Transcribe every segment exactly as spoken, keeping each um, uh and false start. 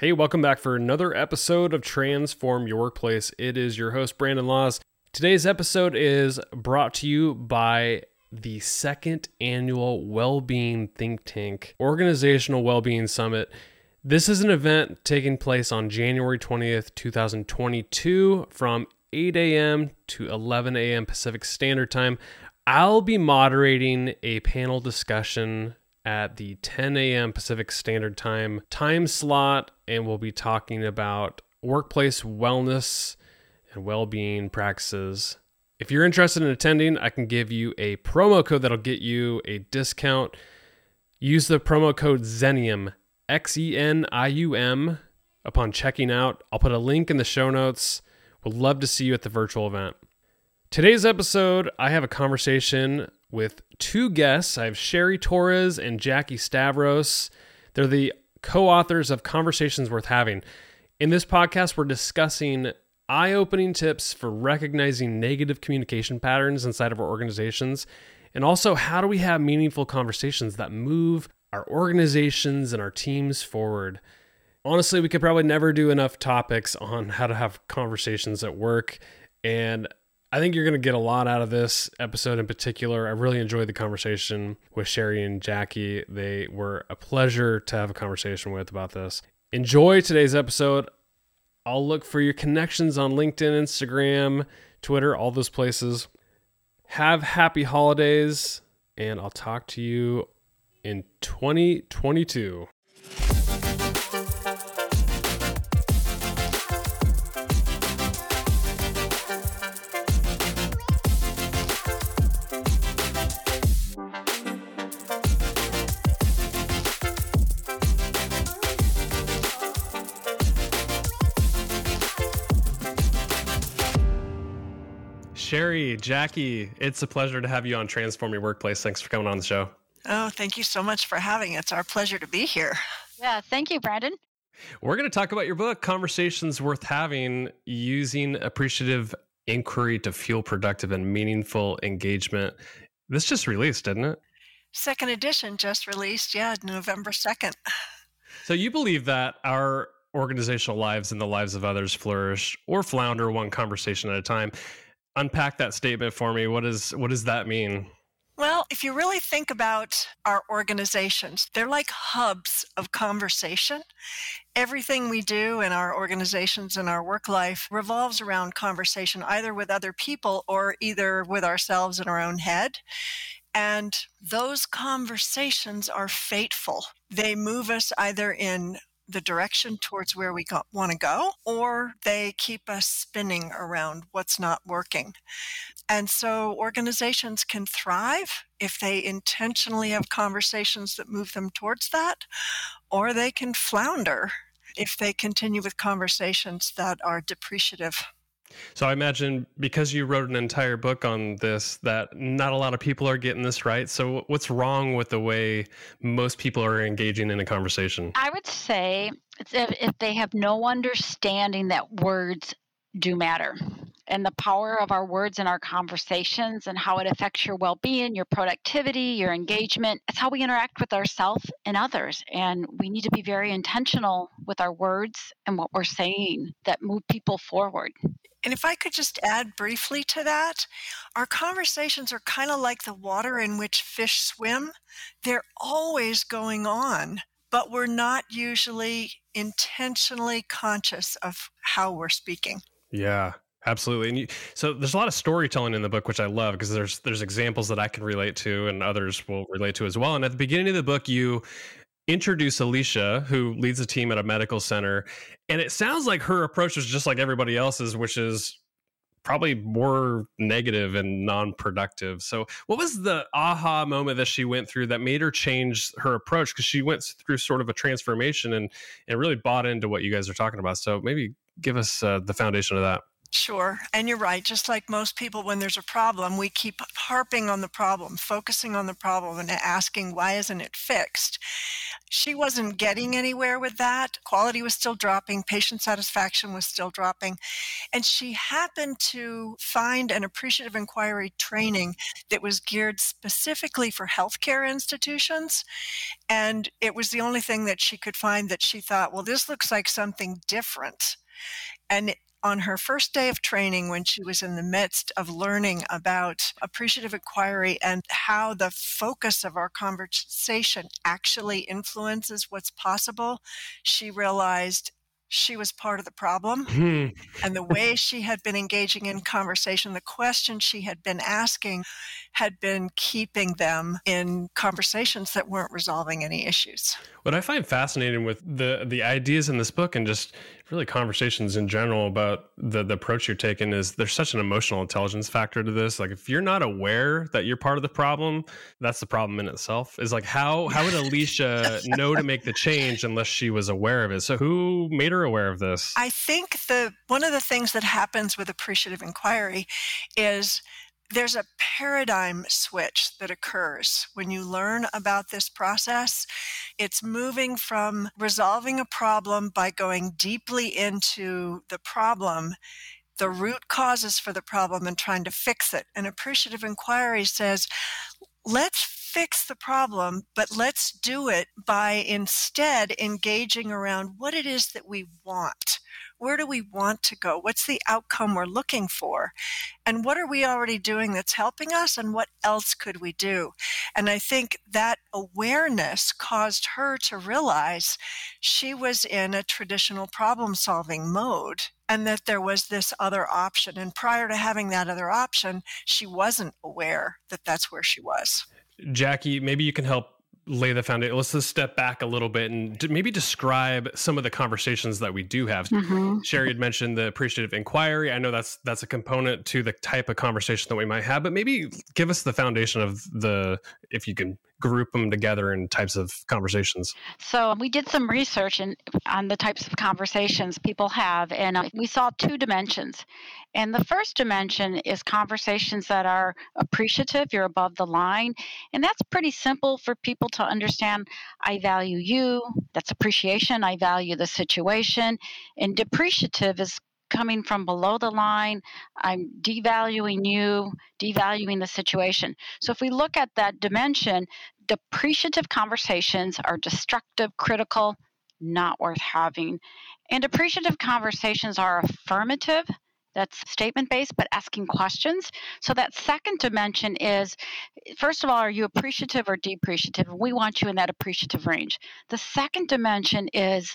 Hey, welcome back for another episode of Transform Your Workplace. It is your host, Brandon Laws. Today's episode is brought to you by the second annual Wellbeing Think Tank Organizational Wellbeing Summit. This is an event taking place on January twentieth, twenty twenty-two from eight a.m. to eleven a.m. Pacific Standard Time. I'll be moderating a panel discussion at the ten a.m. Pacific Standard Time time slot, and we'll be talking about workplace wellness and well-being practices. If you're interested in attending, I can give you a promo code that'll get you a discount. Use the promo code Xenium, X E N I U M, upon checking out. I'll put a link in the show notes. Would love to see you at the virtual event. Today's episode, I have a conversation with two guests. I have Sherry Torres and Jackie Stavros. They're the co-authors of Conversations Worth Having. In this podcast, we're discussing eye-opening tips for recognizing negative communication patterns inside of our organizations, and also how do we have meaningful conversations that move our organizations and our teams forward. Honestly, we could probably never do enough topics on how to have conversations at work, and I think you're going to get a lot out of this episode in particular. I really enjoyed the conversation with Sherry and Jackie. They were a pleasure to have a conversation with about this. Enjoy today's episode. I'll look for your connections on LinkedIn, Instagram, Twitter, all those places. Have happy holidays, and I'll talk to you in twenty twenty-two. Sherry, Jackie, it's a pleasure to have you on Transform Your Workplace. Thanks for coming on the show. Oh, thank you so much for having us. It's our pleasure to be here. Yeah, thank you, Brandon. We're going to talk about your book, Conversations Worth Having, Using Appreciative Inquiry to Fuel Productive and Meaningful Engagement. This just released, didn't it? Second edition just released, yeah, November second. So you believe that our organizational lives and the lives of others flourish or flounder one conversation at a time. Unpack that statement for me. What is, what does that mean? Well, if you really think about our organizations, they're like hubs of conversation. Everything we do in our organizations and our work life revolves around conversation, either with other people or either with ourselves in our own head. And those conversations are fateful. They move us either in the direction towards where we go, want to go, or they keep us spinning around what's not working. And so organizations can thrive if they intentionally have conversations that move them towards that, or they can flounder if they continue with conversations that are depreciative. So I imagine because you wrote an entire book on this, that not a lot of people are getting this right. So what's wrong with the way most people are engaging in a conversation? I would say it's if, if they have no understanding that words do matter and the power of our words in our conversations and how it affects your well-being, your productivity, your engagement. It's how we interact with ourselves and others. And we need to be very intentional with our words and what we're saying that move people forward. And if I could just add briefly to that, our conversations are kind of like the water in which fish swim. They're always going on, but we're not usually intentionally conscious of how we're speaking. Yeah, absolutely. And you, so there's a lot of storytelling in the book, which I love because there's there's examples that I can relate to and others will relate to as well. And at the beginning of the book, you introduce Alicia, who leads a team at a medical center. And it sounds like her approach was just like everybody else's, which is probably more negative and non-productive. So what was the aha moment that she went through that made her change her approach? Because she went through sort of a transformation and, and really bought into what you guys are talking about. So maybe give us uh, the foundation of that. Sure. And you're right. Just like most people, when there's a problem, we keep harping on the problem, focusing on the problem and asking, why isn't it fixed? She wasn't getting anywhere with that. Quality was still dropping. Patient satisfaction was still dropping. And she happened to find an appreciative inquiry training that was geared specifically for healthcare institutions. And it was the only thing that she could find that she thought, well, this looks like something different. And it, on her first day of training, when she was in the midst of learning about appreciative inquiry and how the focus of our conversation actually influences what's possible, she realized she was part of the problem. Mm. And the way she had been engaging in conversation, the questions she had been asking had been keeping them in conversations that weren't resolving any issues. What I find fascinating with the the ideas in this book and just really conversations in general about the, the approach you're taking is there's such an emotional intelligence factor to this. Like if you're not aware that you're part of the problem, that's the problem in itself. Is like how how would Alicia know to make the change unless she was aware of it? So who made her aware of this? I think the one of the things that happens with appreciative inquiry is there's a paradigm switch that occurs when you learn about this process. It's moving from resolving a problem by going deeply into the problem, the root causes for the problem, and trying to fix it. And appreciative inquiry says, let's fix the problem, but let's do it by instead engaging around what it is that we want. Where do we want to go? What's the outcome we're looking for? And what are we already doing that's helping us? And what else could we do? And I think that awareness caused her to realize she was in a traditional problem-solving mode and that there was this other option. And prior to having that other option, she wasn't aware that that's where she was. Jackie, maybe you can help lay the foundation. Let's just step back a little bit and maybe describe some of the conversations that we do have. Mm-hmm. Sherry had mentioned the appreciative inquiry. I know that's that's a component to the type of conversation that we might have, but maybe give us the foundation of the, if you can group them together in types of conversations. So we did some research in, on the types of conversations people have, and uh, we saw two dimensions. And the first dimension is conversations that are appreciative, you're above the line, and that's pretty simple for people to understand. I value you, that's appreciation, I value the situation, and depreciative is coming from below the line, I'm devaluing you, devaluing the situation. So if we look at that dimension, depreciative conversations are destructive, critical, not worth having. And appreciative conversations are affirmative, that's statement-based, but asking questions. So that second dimension is, first of all, are you appreciative or depreciative? We want you in that appreciative range. The second dimension is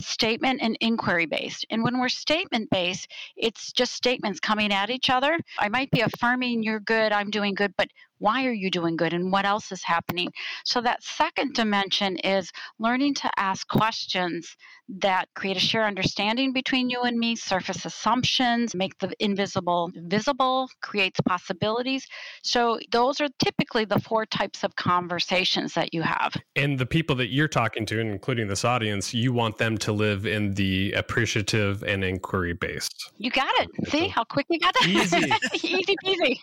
statement and inquiry based. And when we're statement based, it's just statements coming at each other. I might be affirming you're good, I'm doing good, but why are you doing good and what else is happening? So that second dimension is learning to ask questions that create a shared understanding between you and me, surface assumptions, make the invisible visible, creates possibilities. So those are typically the four types of conversations that you have. And the people that you're talking to, including this audience, you want them to live in the appreciative and inquiry-based. You got it. See how quick you got that? Easy. Easy peasy.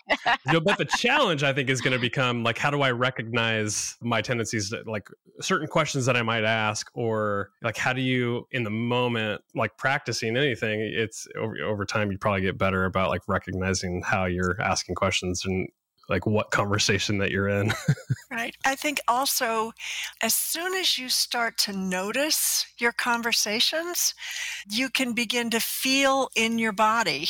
No, but the challenge, I think, is going to become like, how do I recognize my tendencies that, like, certain questions that I might ask, or like, how do you in the moment, like practicing anything, it's over, over time, you probably get better about like recognizing how you're asking questions and like what conversation that you're in. Right. I think also, as soon as you start to notice your conversations, you can begin to feel in your body,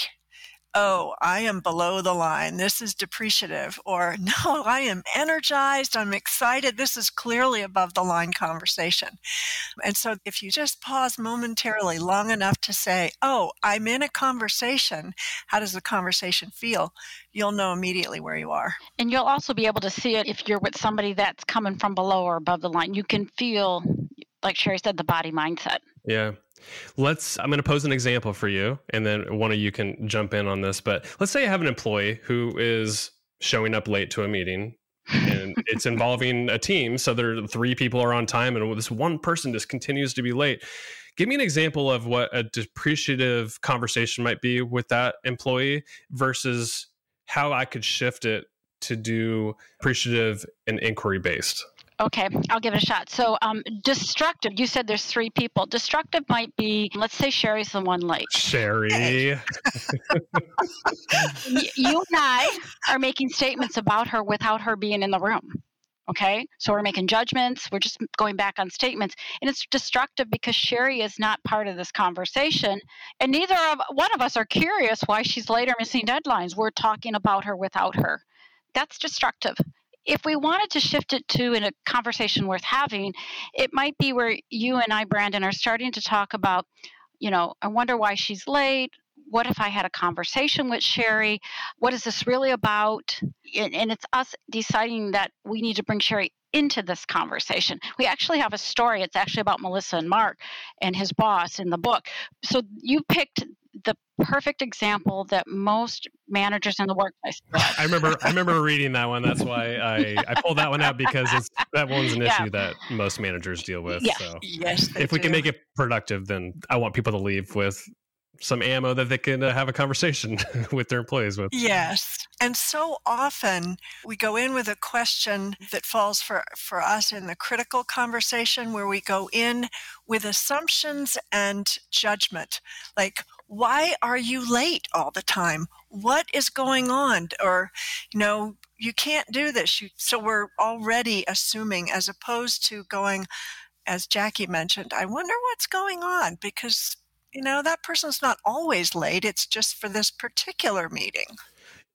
oh, I am below the line, this is depreciative, or no, I am energized, I'm excited, this is clearly above the line conversation. And so if you just pause momentarily long enough to say, oh, I'm in a conversation, how does the conversation feel? You'll know immediately where you are. And you'll also be able to see it if you're with somebody that's coming from below or above the line. You can feel, like Sherry said, the body mindset. Yeah. Let's, I'm going to pose an example for you and then one of you can jump in on this, but let's say I have an employee who is showing up late to a meeting and it's involving a team. So there are three people are on time and this one person just continues to be late. Give me an example of what a depreciative conversation might be with that employee versus how I could shift it to do appreciative and inquiry based. Okay, I'll give it a shot. So um, destructive, you said there's three people. Destructive might be, let's say Sherry's the one late. Sherry. You and I are making statements about her without her being in the room. Okay, so we're making judgments. We're just going back on statements. And it's destructive because Sherry is not part of this conversation. And neither of one of us are curious why she's late or missing deadlines. We're talking about her without her. That's destructive. If we wanted to shift it to in a conversation worth having, it might be where you and I, Brandon, are starting to talk about, you know, I wonder why she's late. What if I had a conversation with Sherry? What is this really about? And, and it's us deciding that we need to bring Sherry into this conversation. We actually have a story. It's actually about Melissa and Mark and his boss in the book. So you picked the perfect example that most managers in the workplace. I remember I remember reading that one. That's why I, yeah. I pulled that one out because it's, that one's an yeah. issue that most managers deal with. Yes, so. yes If we do. Can make it productive, then I want people to leave with some ammo that they can uh, have a conversation with their employees with. Yes. And so often we go in with a question that falls for, for us in the critical conversation where we go in with assumptions and judgment. Like, why are you late all the time? What is going on? Or, you know, you can't do this. You, so we're already assuming as opposed to going, as Jackie mentioned, I wonder what's going on because you know, that person's not always late. It's just for this particular meeting.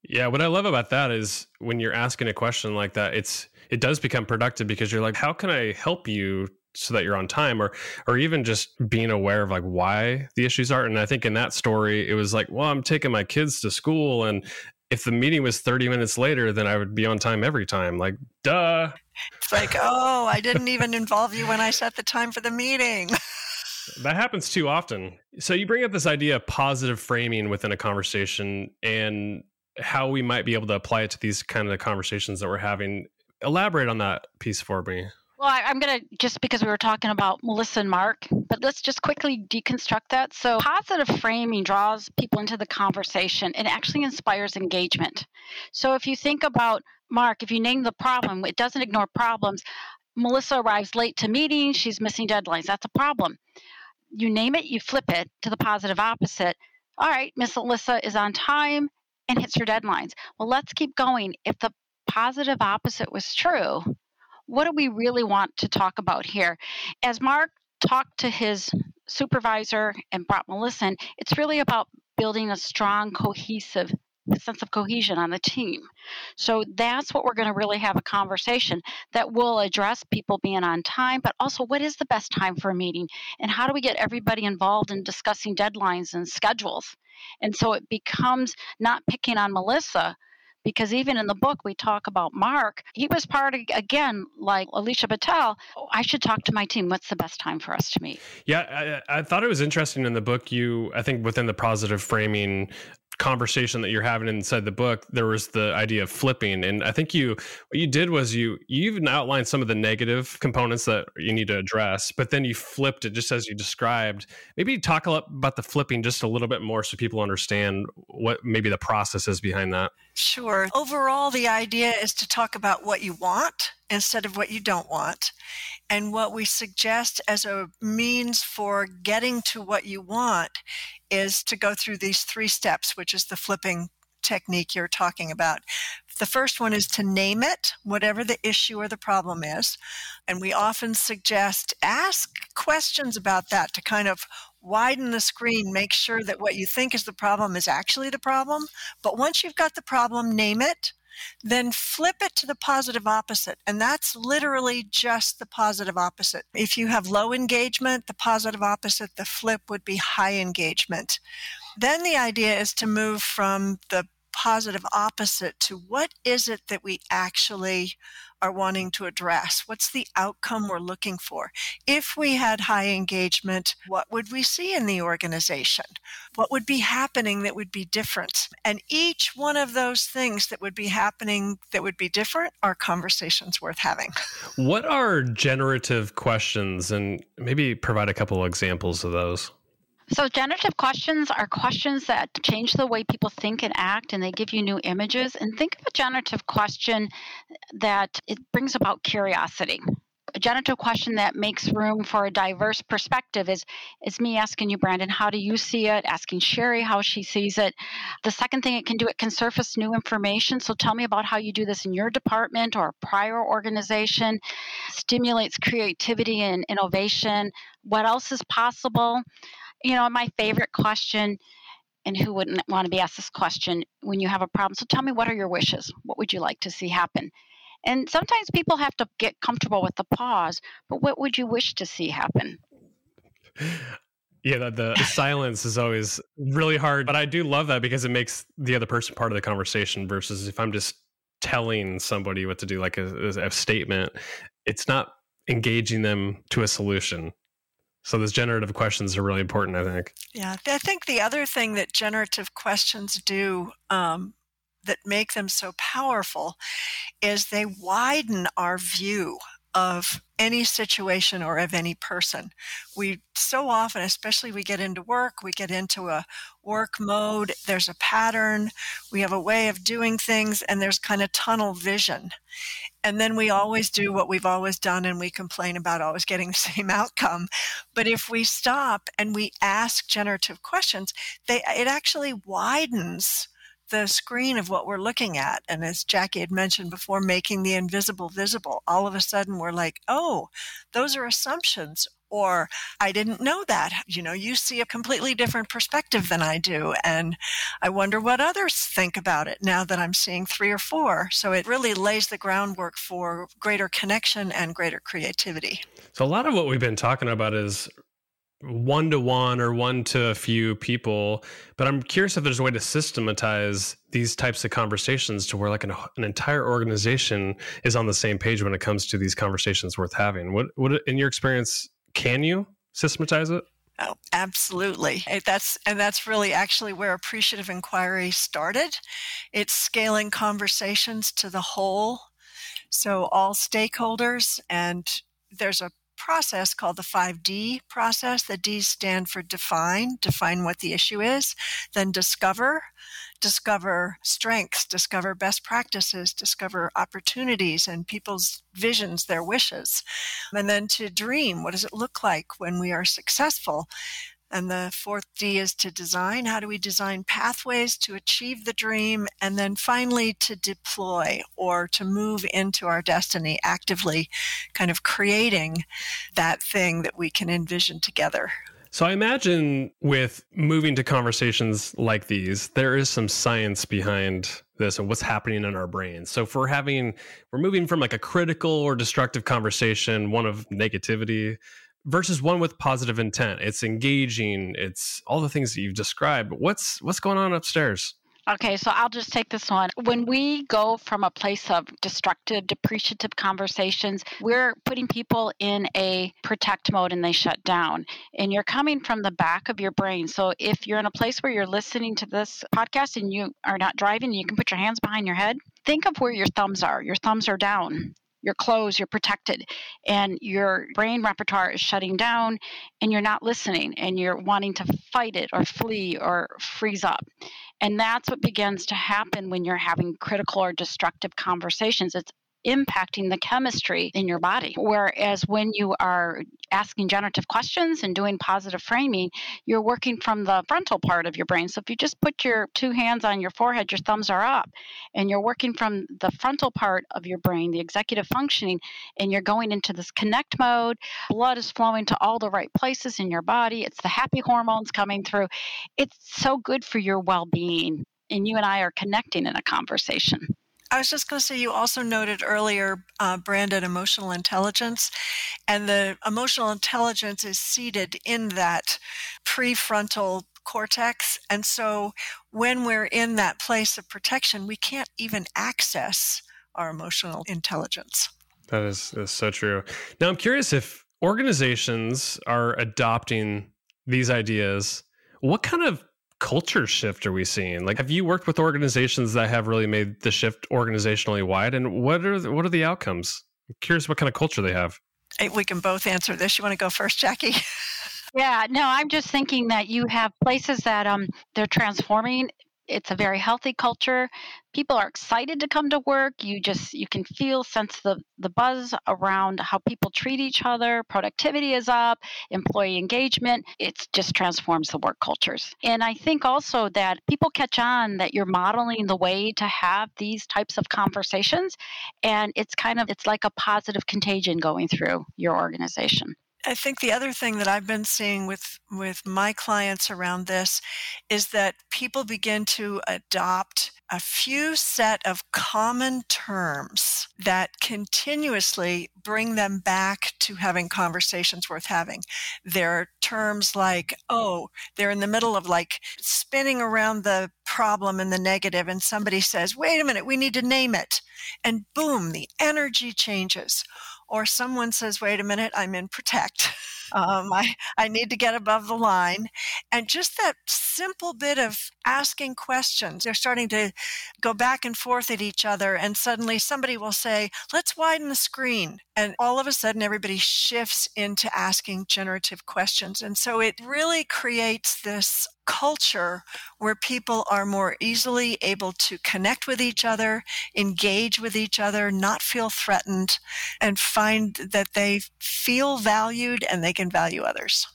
Yeah. What I love about that is when you're asking a question like that, it's it does become productive because you're like, how can I help you so that you're on time? Or or even just being aware of like why the issues are. And I think in that story, it was like, well, I'm taking my kids to school. And if the meeting was thirty minutes later, then I would be on time every time. Like, duh. It's like, oh, I didn't even involve you when I set the time for the meeting. That happens too often. So you bring up this idea of positive framing within a conversation and how we might be able to apply it to these kind of conversations that we're having. Elaborate on that piece for me. Well, I, I'm going to, just because we were talking about Melissa and Mark, but let's just quickly deconstruct that. So positive framing draws people into the conversation and actually inspires engagement. So if you think about Mark, if you name the problem, it doesn't ignore problems. Melissa arrives late to meetings. She's missing deadlines. That's a problem. You name it, you flip it to the positive opposite. All right, Miss Alyssa is on time and hits her deadlines. Well, let's keep going. If the positive opposite was true, what do we really want to talk about here? As Mark talked to his supervisor and brought Melissa in, it's really about building a strong, cohesive sense of cohesion on the team. So that's what we're going to really have a conversation that will address people being on time, but also what is the best time for a meeting and how do we get everybody involved in discussing deadlines and schedules? And so it becomes not picking on Melissa because even in the book, we talk about Mark. He was part of, again, like Alicia Battelle, oh, I should talk to my team. What's the best time for us to meet? Yeah, I, I thought it was interesting in the book. You, I think within the positive framing conversation that you're having inside the book, there was the idea of flipping. And I think you, what you did was you, you even outlined some of the negative components that you need to address, but then you flipped it just as you described. Maybe talk a lot about the flipping just a little bit more so people understand what maybe the process is behind that. Sure. Overall, the idea is to talk about what you want instead of what you don't want. And what we suggest as a means for getting to what you want is to go through these three steps, which is the flipping technique you're talking about. The first one is to name it, whatever the issue or the problem is. And we often suggest ask questions about that to kind of widen the screen, make sure that what you think is the problem is actually the problem. But once you've got the problem, name it. Then flip it to the positive opposite. And that's literally just the positive opposite. If you have low engagement, the positive opposite, the flip would be high engagement. Then the idea is to move from the positive opposite to what is it that we actually are wanting to address? What's the outcome we're looking for? If we had high engagement, what would we see in the organization? What would be happening that would be different? And each one of those things that would be happening that would be different are conversations worth having. What are generative questions? And maybe provide a couple of examples of those. So generative questions are questions that change the way people think and act, and they give you new images. And think of a generative question that it brings about curiosity. A generative question that makes room for a diverse perspective is, is me asking you, Brandon, how do you see it? Asking Sherry how she sees it. The second thing it can do, it can surface new information. So tell me about how you do this in your department or a prior organization. Stimulates creativity and innovation. What else is possible? You know, my favorite question, and who wouldn't want to be asked this question when you have a problem? So tell me, what are your wishes? What would you like to see happen? And sometimes people have to get comfortable with the pause, but what would you wish to see happen? Yeah, the, the silence is always really hard, but I do love that because it makes the other person part of the conversation versus if I'm just telling somebody what to do, like a, a statement, it's not engaging them to a solution. So those generative questions are really important, I think. Yeah, I think the other thing that generative questions do um, that make them so powerful is they widen our view of any situation or of any person. We so often, especially we get into work, we get into a work mode, there's a pattern, we have a way of doing things, and there's kind of tunnel vision. And then we always do what we've always done, and we complain about always getting the same outcome. But if we stop and we ask generative questions, they it actually widens the screen of what we're looking at. And as Jackie had mentioned before, making the invisible visible, all of a sudden we're like, oh, those are assumptions, or I didn't know that. You know, you see a completely different perspective than I do. And I wonder what others think about it now that I'm seeing three or four. So it really lays the groundwork for greater connection and greater creativity. So a lot of what we've been talking about is one-to-one or one to a few people, but I'm curious if there's a way to systematize these types of conversations to where like an, an entire organization is on the same page when it comes to these conversations worth having. What, what in your experience, can you systematize it? Oh, absolutely. It, that's and that's really actually where Appreciative Inquiry started. It's scaling conversations to the whole, so all stakeholders, and there's a process called the five D process. The D's stand for define, define what the issue is, then discover, discover strengths, discover best practices, discover opportunities and people's visions, their wishes, and then to dream. What does it look like when we are successful? And the fourth D is to design. How do we design pathways to achieve the dream? And then finally to deploy, or to move into our destiny, actively kind of creating that thing that we can envision together. So I imagine with moving to conversations like these, there is some science behind this and what's happening in our brains. So if we're having, we're moving from like a critical or destructive conversation, one of negativity, versus one with positive intent. It's engaging. It's all the things that you've described. What's what's going on upstairs? Okay, so I'll just take this one. When we go from a place of destructive, depreciative conversations, we're putting people in a protect mode and they shut down. And you're coming from the back of your brain. So if you're in a place where you're listening to this podcast and you are not driving, you can put your hands behind your head. Think of where your thumbs are. Your thumbs are down. You're closed, you're protected, and your brain repertoire is shutting down, and you're not listening, and you're wanting to fight it or flee or freeze up. And that's what begins to happen when you're having critical or destructive conversations. It's impacting the chemistry in your body. Whereas when you are asking generative questions and doing positive framing, you're working from the frontal part of your brain. So if you just put your two hands on your forehead, your thumbs are up, and you're working from the frontal part of your brain, the executive functioning, and you're going into this connect mode. Blood is flowing to all the right places in your body. It's the happy hormones coming through. It's so good for your well-being. And you and I are connecting in a conversation. I was just going to say, you also noted earlier, uh, Brandon, emotional intelligence, and the emotional intelligence is seated in that prefrontal cortex. And so when we're in that place of protection, we can't even access our emotional intelligence. That is, is so true. Now, I'm curious if organizations are adopting these ideas, what kind of culture shift are we seeing? Like, have you worked with organizations that have really made the shift organizationally wide? And what are the, what are the outcomes? I'm curious what kind of culture they have. We can both answer this. You want to go first, Jackie? Yeah, no, I'm just thinking that you have places that um they're transforming. It's a very healthy culture. People are excited to come to work. You just, you can feel, sense the, the buzz around how people treat each other. Productivity is up, employee engagement. It just transforms the work cultures. And I think also that people catch on that you're modeling the way to have these types of conversations. And it's kind of, it's like a positive contagion going through your organization. I think the other thing that I've been seeing with, with my clients around this is that people begin to adopt a few set of common terms that continuously bring them back to having conversations worth having. There are terms like, oh, they're in the middle of like spinning around the problem and the negative, and somebody says, wait a minute, we need to name it. And boom, the energy changes. Or someone says, wait a minute, I'm in protect. Um, I, I need to get above the line. And just that simple bit of asking questions, they're starting to go back and forth at each other. And suddenly somebody will say, let's widen the screen. And all of a sudden, everybody shifts into asking generative questions. And so it really creates this culture where people are more easily able to connect with each other, engage with each other, not feel threatened, and find that they feel valued and they can value others.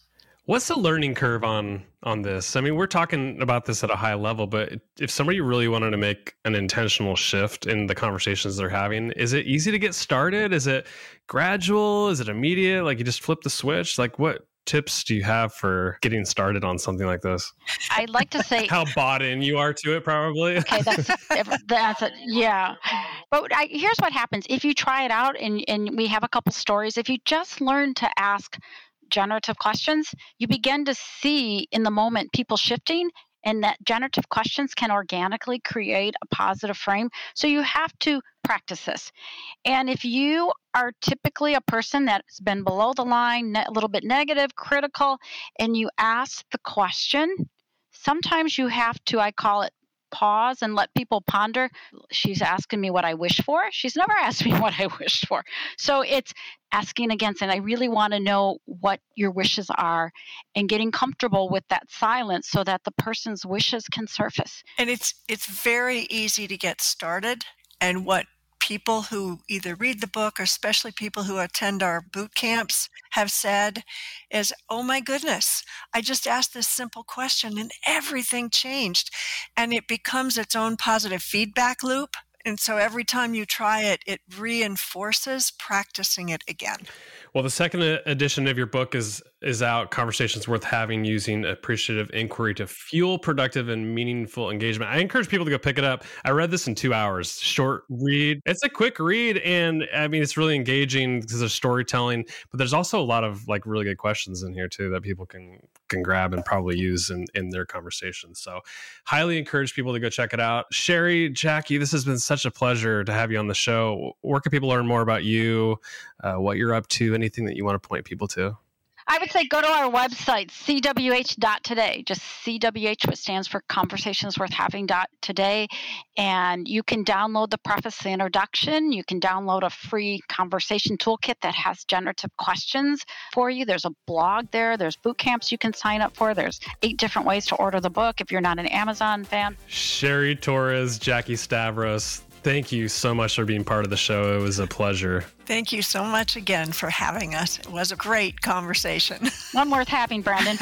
What's the learning curve on on this? I mean, we're talking about this at a high level, but if somebody really wanted to make an intentional shift in the conversations they're having, is it easy to get started? Is it gradual? Is it immediate? Like you just flip the switch? Like what tips do you have for getting started on something like this? I'd like to say... How bought in you are to it, probably. Okay, that's... that's it. Yeah. But I, here's what happens. If you try it out, and, and we have a couple stories, if you just learn to ask generative questions, you begin to see in the moment people shifting, and that generative questions can organically create a positive frame. So you have to practice this. And if you are typically a person that's been below the line, a little bit negative, critical, and you ask the question, sometimes you have to, I call it, pause and let people ponder. She's asking me what I wish for. She's never asked me what I wished for. So it's asking again, and I really want to know what your wishes are and getting comfortable with that silence so that the person's wishes can surface. And it's it's very easy to get started. And what people who either read the book or especially people who attend our boot camps have said is, oh my goodness, I just asked this simple question and everything changed. And it becomes its own positive feedback loop. And so every time you try it, it reinforces practicing it again. Well, the second edition of your book is is out, Conversations Worth Having, Using Appreciative Inquiry to Fuel Productive and Meaningful Engagement. I encourage people to go pick it up. I read this in two hours, short read. It's a quick read, and I mean, it's really engaging because there's storytelling, but there's also a lot of like really good questions in here too that people can can grab and probably use in, in their conversations. So highly encourage people to go check it out. Sherry, Jackie, this has been such a pleasure to have you on the show. Where can people learn more about you, uh, what you're up to, anything that you want to point people to? I would say go to our website, C W H dot today. Just C W H, which stands for Conversations Worth Having .today. And you can download the preface, the introduction. You can download a free conversation toolkit that has generative questions for you. There's a blog there. There's boot camps you can sign up for. There's eight different ways to order the book if you're not an Amazon fan. Sherry Torres, Jackie Stavros, thank you so much for being part of the show. It was a pleasure. Thank you so much again for having us. It was a great conversation. One worth having, Brandon.